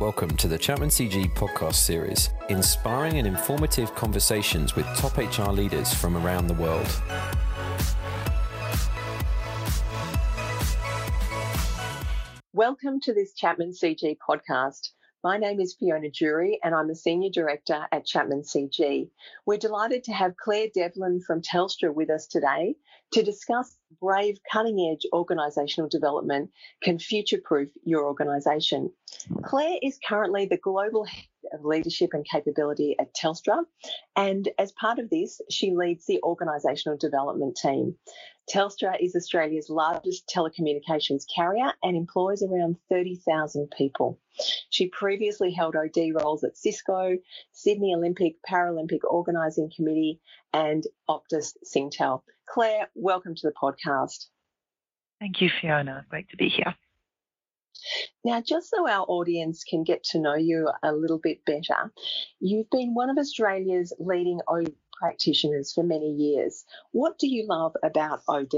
Welcome to the Chapman CG podcast series, inspiring and informative conversations with top HR leaders from around the world. Welcome to this Chapman CG podcast. My name is Fiona Jury and I'm a Senior Director at Chapman CG. We're delighted to have Claire Devlin from Telstra with us today to discuss brave, cutting-edge organisational development can future-proof your organisation. Claire is currently the Global Head of Leadership and Capability at Telstra, and as part of this, she leads the organisational development team. Telstra is Australia's largest telecommunications carrier and employs around 30,000 people. She previously held OD roles at Cisco, Sydney Olympic Paralympic Organising Committee, and Optus Singtel. Claire, welcome to the podcast. Thank you, Fiona. Great to be here. Now, just so our audience can get to know you a little bit better, you've been one of Australia's leading OD practitioners for many years. What do you love about OD?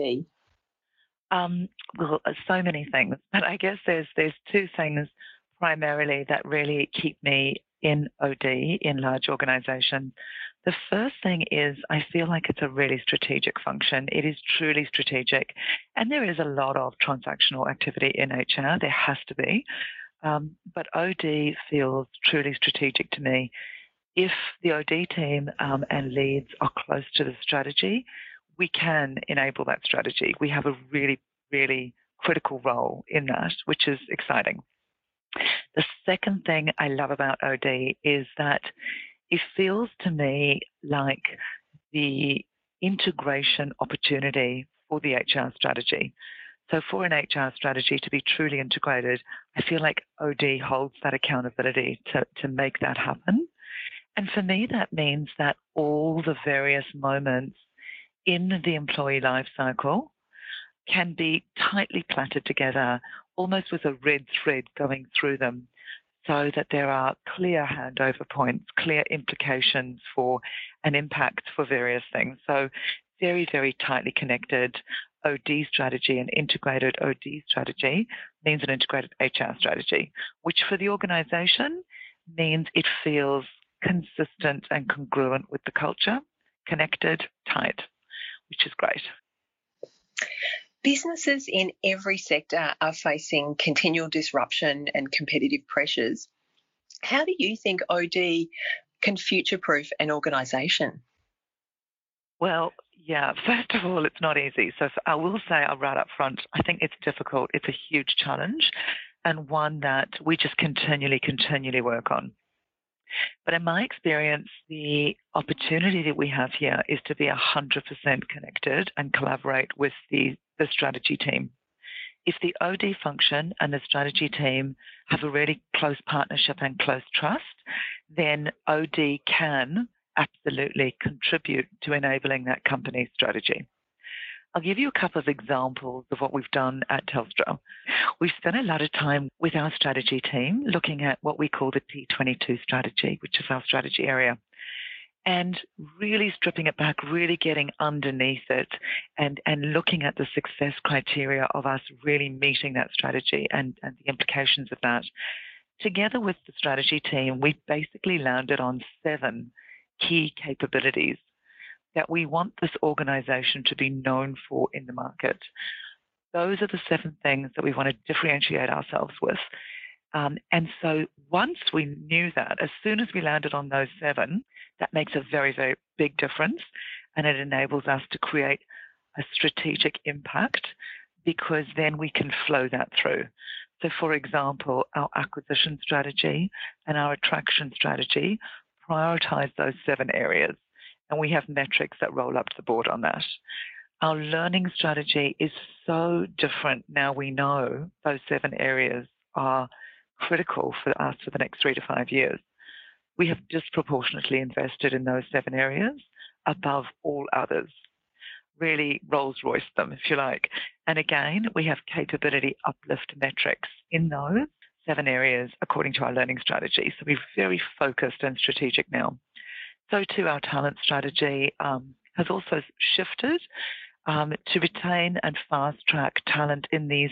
Well, so many things, but I guess there's two things primarily that really keep me in OD in large organisations. The first thing is I feel like it's a really strategic function. It is truly strategic. And there is a lot of transactional activity in HR. There has to be. But OD feels truly strategic to me. If the OD team and leads are close to the strategy, we can enable that strategy. We have a really, really critical role in that, which is exciting. The second thing I love about OD is that it feels to me like the integration opportunity for the HR strategy. So for an HR strategy to be truly integrated, I feel like OD holds that accountability to make that happen. And for me, that means that all the various moments in the employee life cycle can be tightly plaited together, almost with a red thread going through them, so that there are clear handover points, clear implications for an impact for various things. So very, very tightly connected OD strategy and integrated OD strategy means an integrated HR strategy, which for the organisation means it feels consistent and congruent with the culture, connected, tight, which is great. Businesses in every sector are facing continual disruption and competitive pressures. How do you think OD can future-proof an organisation? Well, yeah, first of all, it's not easy. So I will say right up front, I think it's difficult. It's a huge challenge and one that we just continually work on. But in my experience, the opportunity that we have here is to be 100% connected and collaborate with the strategy team. If the OD function and the strategy team have a really close partnership and close trust, then OD can absolutely contribute to enabling that company's strategy. I'll give you a couple of examples of what we've done at Telstra. We've spent a lot of time with our strategy team looking at what we call the T22 strategy, which is our strategy area, and really stripping it back, really getting underneath it and looking at the success criteria of us really meeting that strategy and the implications of that. Together with the strategy team, we basically landed on 7 key capabilities that we want this organisation to be known for in the market. Those are the 7 things that we want to differentiate ourselves with. And so once we knew that, as soon as we landed on those 7, that makes a very, very big difference, and it enables us to create a strategic impact because then we can flow that through. So, for example, our acquisition strategy and our attraction strategy prioritise those 7 areas. And we have metrics that roll up to the board on that. Our learning strategy is so different now. We know those 7 areas are critical for us for the next 3 to 5 years. We have disproportionately invested in those 7 areas above all others, really Rolls-Royce them, if you like. And again, we have capability uplift metrics in those 7 areas according to our learning strategy. So we're very focused and strategic now. So too, our talent strategy has also shifted to retain and fast-track talent in these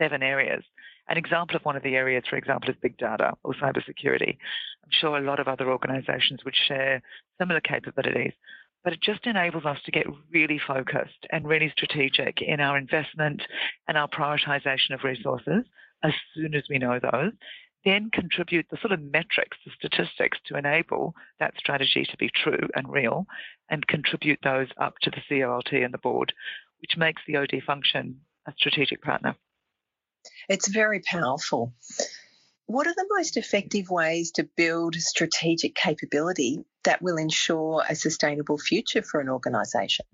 7 areas. An example of one of the areas, for example, is big data or cybersecurity. I'm sure a lot of other organisations would share similar capabilities, but it just enables us to get really focused and really strategic in our investment and our prioritisation of resources as soon as we know those, then contribute the sort of metrics, the statistics to enable that strategy to be true and real, and contribute those up to the COLT and the board, which makes the OD function a strategic partner. It's very powerful. What are the most effective ways to build strategic capability that will ensure a sustainable future for an organisation?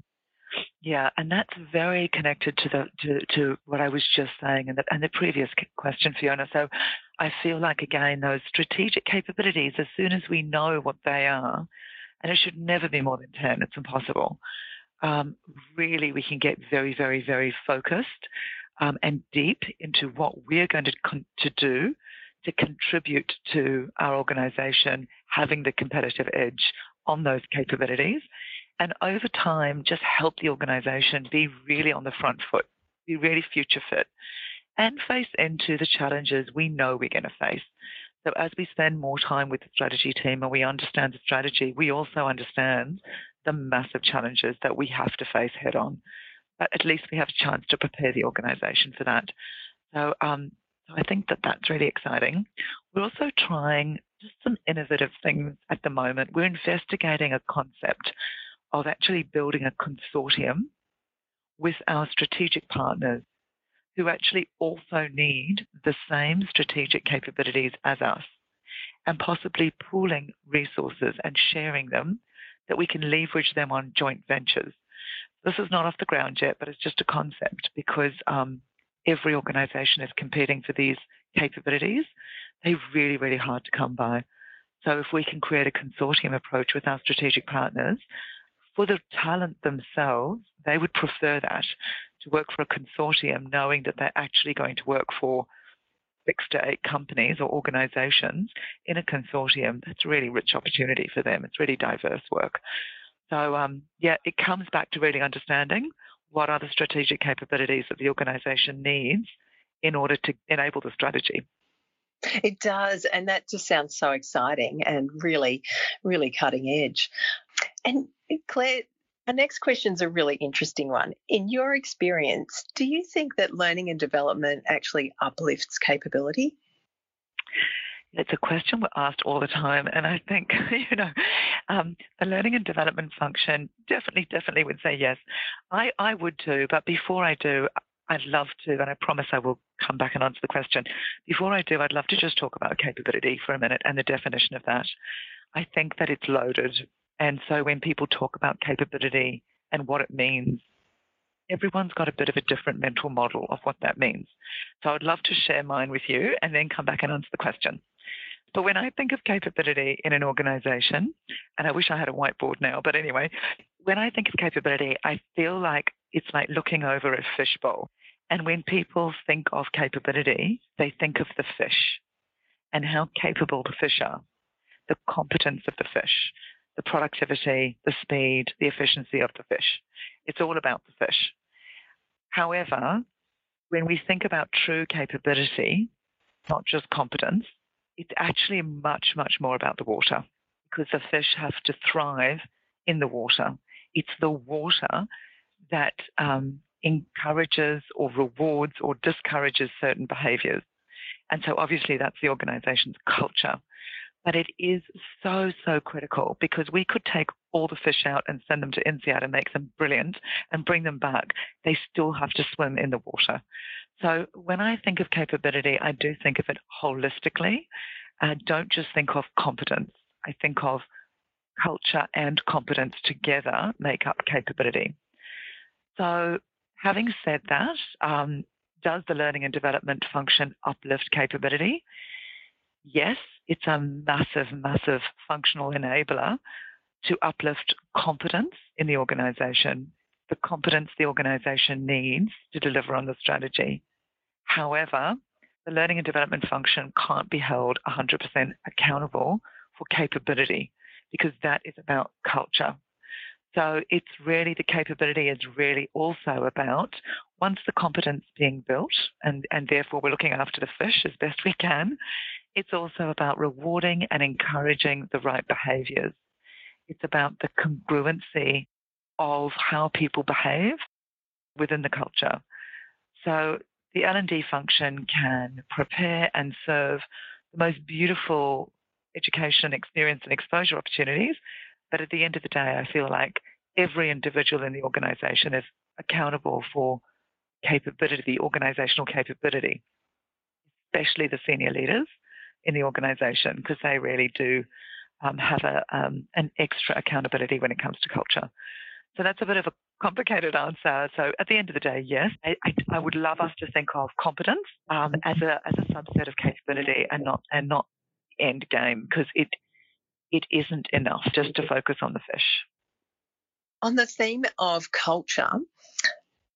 Yeah, and that's very connected to what I was just saying and the previous question, Fiona. So I feel like, again, those strategic capabilities, as soon as we know what they are, and it should never be more than 10, it's impossible, really we can get very, very, very focused and deep into what we're going to do to contribute to our organisation having the competitive edge on those capabilities, and over time just help the organisation be really on the front foot, be really future fit, and face into the challenges we know we're going to face. So as we spend more time with the strategy team and we understand the strategy, we also understand the massive challenges that we have to face head on. But at least we have a chance to prepare the organisation for that. So I think that that's really exciting. We're also trying just some innovative things at the moment. We're investigating a concept of actually building a consortium with our strategic partners who actually also need the same strategic capabilities as us, and possibly pooling resources and sharing them that we can leverage them on joint ventures. This is not off the ground yet, but it's just a concept because every organisation is competing for these capabilities. They're really, really hard to come by. So if we can create a consortium approach with our strategic partners, for the talent themselves, they would prefer that, to work for a consortium knowing that they're actually going to work for 6 to 8 companies or organisations in a consortium. That's a really rich opportunity for them. It's really diverse work. So, yeah, it comes back to really understanding what are the strategic capabilities that the organisation needs in order to enable the strategy. It does, and that just sounds so exciting and really, really cutting edge. And Claire, our next question's a really interesting one. In your experience, do you think that learning and development actually uplifts capability? It's a question we're asked all the time, and I think, the learning and development function definitely would say yes. I would too, but before I do, I'd love to, and I promise I will come back and answer the question. Before I do, I'd love to just talk about capability for a minute and the definition of that. I think that it's loaded, and so when people talk about capability and what it means, everyone's got a bit of a different mental model of what that means. So I'd love to share mine with you and then come back and answer the question. But when I think of capability in an organisation, and I wish I had a whiteboard now, but anyway, when I think of capability, I feel like it's like looking over a fishbowl. And when people think of capability, they think of the fish and how capable the fish are, the competence of the fish, the productivity, the speed, the efficiency of the fish. It's all about the fish. However, when we think about true capability, not just competence, it's actually much, much more about the water, because the fish have to thrive in the water. It's the water that encourages or rewards or discourages certain behaviours. And so obviously that's the organisation's culture. But it is so, so critical, because we could take all the fish out and send them to INSEAD and make them brilliant and bring them back. They still have to swim in the water. So when I think of capability, I do think of it holistically. I don't just think of competence. I think of culture and competence together make up capability. So having said that, does the learning and development function uplift capability? Yes, it's a massive, massive functional enabler to uplift competence in the organisation, the competence the organisation needs to deliver on the strategy. However, the learning and development function can't be held 100% accountable for capability, because that is about culture. So it's really, the capability is really also about, once the competence being built, and therefore we're looking after the fish as best we can, it's also about rewarding and encouraging the right behaviours. It's about the congruency of how people behave within the culture. So the L&D function can prepare and serve the most beautiful education, experience and exposure opportunities. But at the end of the day, I feel like every individual in the organisation is accountable for capability, organisational capability, especially the senior leaders in the organisation, because they really do have an extra accountability when it comes to culture. So that's a bit of a complicated answer. So at the end of the day, yes, I would love us to think of competence as a subset of capability and not end game, because it isn't enough just to focus on the fish. On the theme of culture,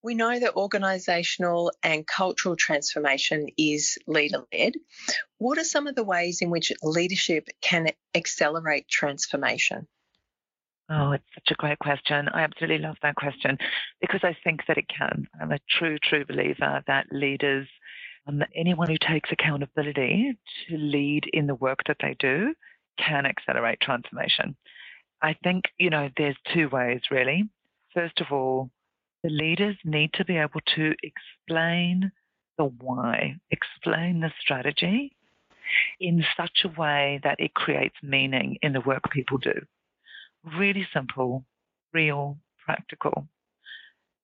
we know that organisational and cultural transformation is leader-led. What are some of the ways in which leadership can accelerate transformation? Oh, it's such a great question. I absolutely love that question, because I think that it can. I'm a true, true believer that leaders, anyone who takes accountability to lead in the work that they do, can accelerate transformation. I think, there's two ways really. First of all, the leaders need to be able to explain the why, explain the strategy in such a way that it creates meaning in the work people do. Really simple, real, practical.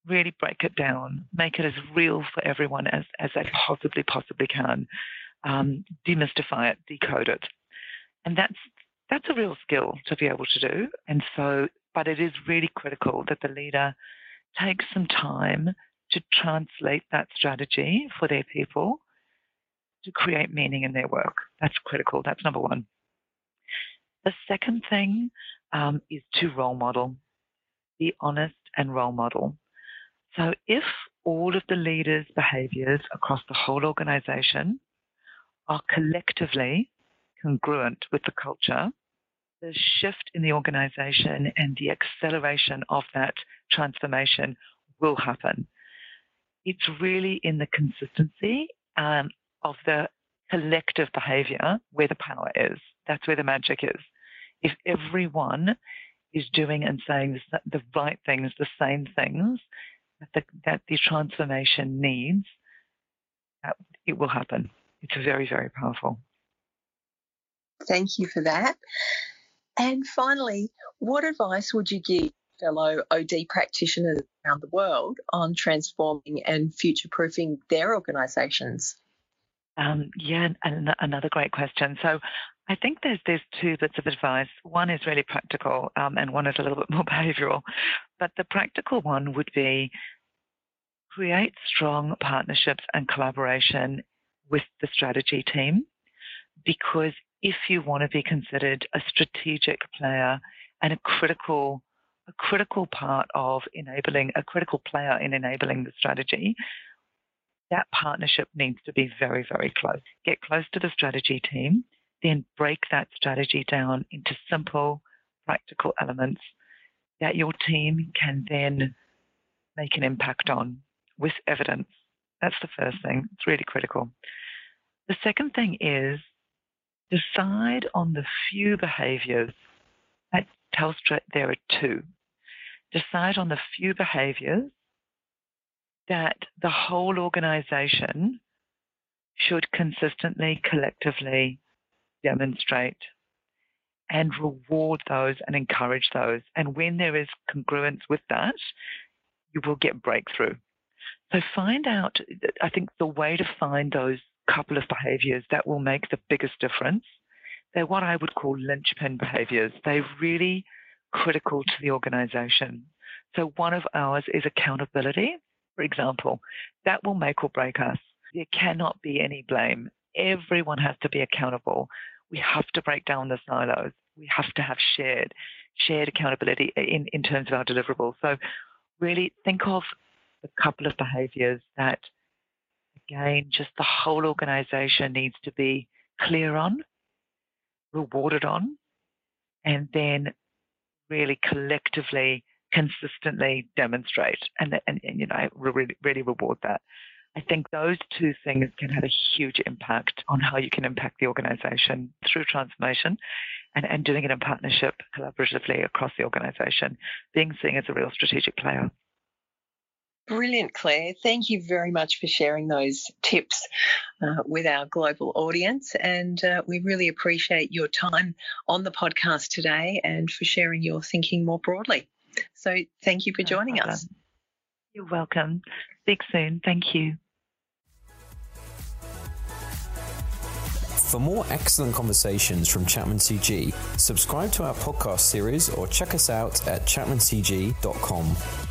Really break it down, make it as real for everyone as they possibly can. Demystify it, decode it. And that's a real skill to be able to do. But it is really critical that the leader takes some time to translate that strategy for their people to create meaning in their work. That's critical. That's number one. The second thing is to role model. Be honest and role model. So if all of the leaders' behaviours across the whole organisation are collectively congruent with the culture, the shift in the organisation and the acceleration of that transformation will happen. It's really in the consistency of the collective behaviour where the power is. That's where the magic is. If everyone is doing and saying the right things, the same things that the transformation needs, it will happen. It's very, very powerful. Thank you for that. And finally, what advice would you give fellow OD practitioners around the world on transforming and future-proofing their organisations? Another great question. So I think there's two bits of advice. One is really practical and one is a little bit more behavioural. But the practical one would be create strong partnerships and collaboration with the strategy team, because if you want to be considered a strategic player and a critical part of enabling, a critical player in enabling the strategy, that partnership needs to be very, very close. Get close to the strategy team, then break that strategy down into simple, practical elements that your team can then make an impact on with evidence. That's the first thing. It's really critical. The second thing is, decide on the few behaviours. At Telstra, there are two. Decide on the few behaviours that the whole organisation should consistently, collectively demonstrate, and reward those and encourage those. And when there is congruence with that, you will get breakthrough. So find out, I think the way to find those couple of behaviours that will make the biggest difference, they're what I would call linchpin behaviours. They're really critical to the organisation. So one of ours is accountability, for example. That will make or break us. There cannot be any blame. Everyone has to be accountable. We have to break down the silos. We have to have shared accountability in terms of our deliverables. So really think of a couple of behaviours that, again, just the whole organisation needs to be clear on, rewarded on, and then really collectively consistently demonstrate, and you know, I really reward that. I think those two things can have a huge impact on how you can impact the organization through transformation, and doing it in partnership collaboratively across the organization, being seen as a real strategic player. Brilliant, Claire. Thank you very much for sharing those tips with our global audience. And we really appreciate your time on the podcast today and for sharing your thinking more broadly. So thank you for joining us. You're welcome. Speak soon. Thank you. For more excellent conversations from Chapman CG, subscribe to our podcast series or check us out at chapmancg.com.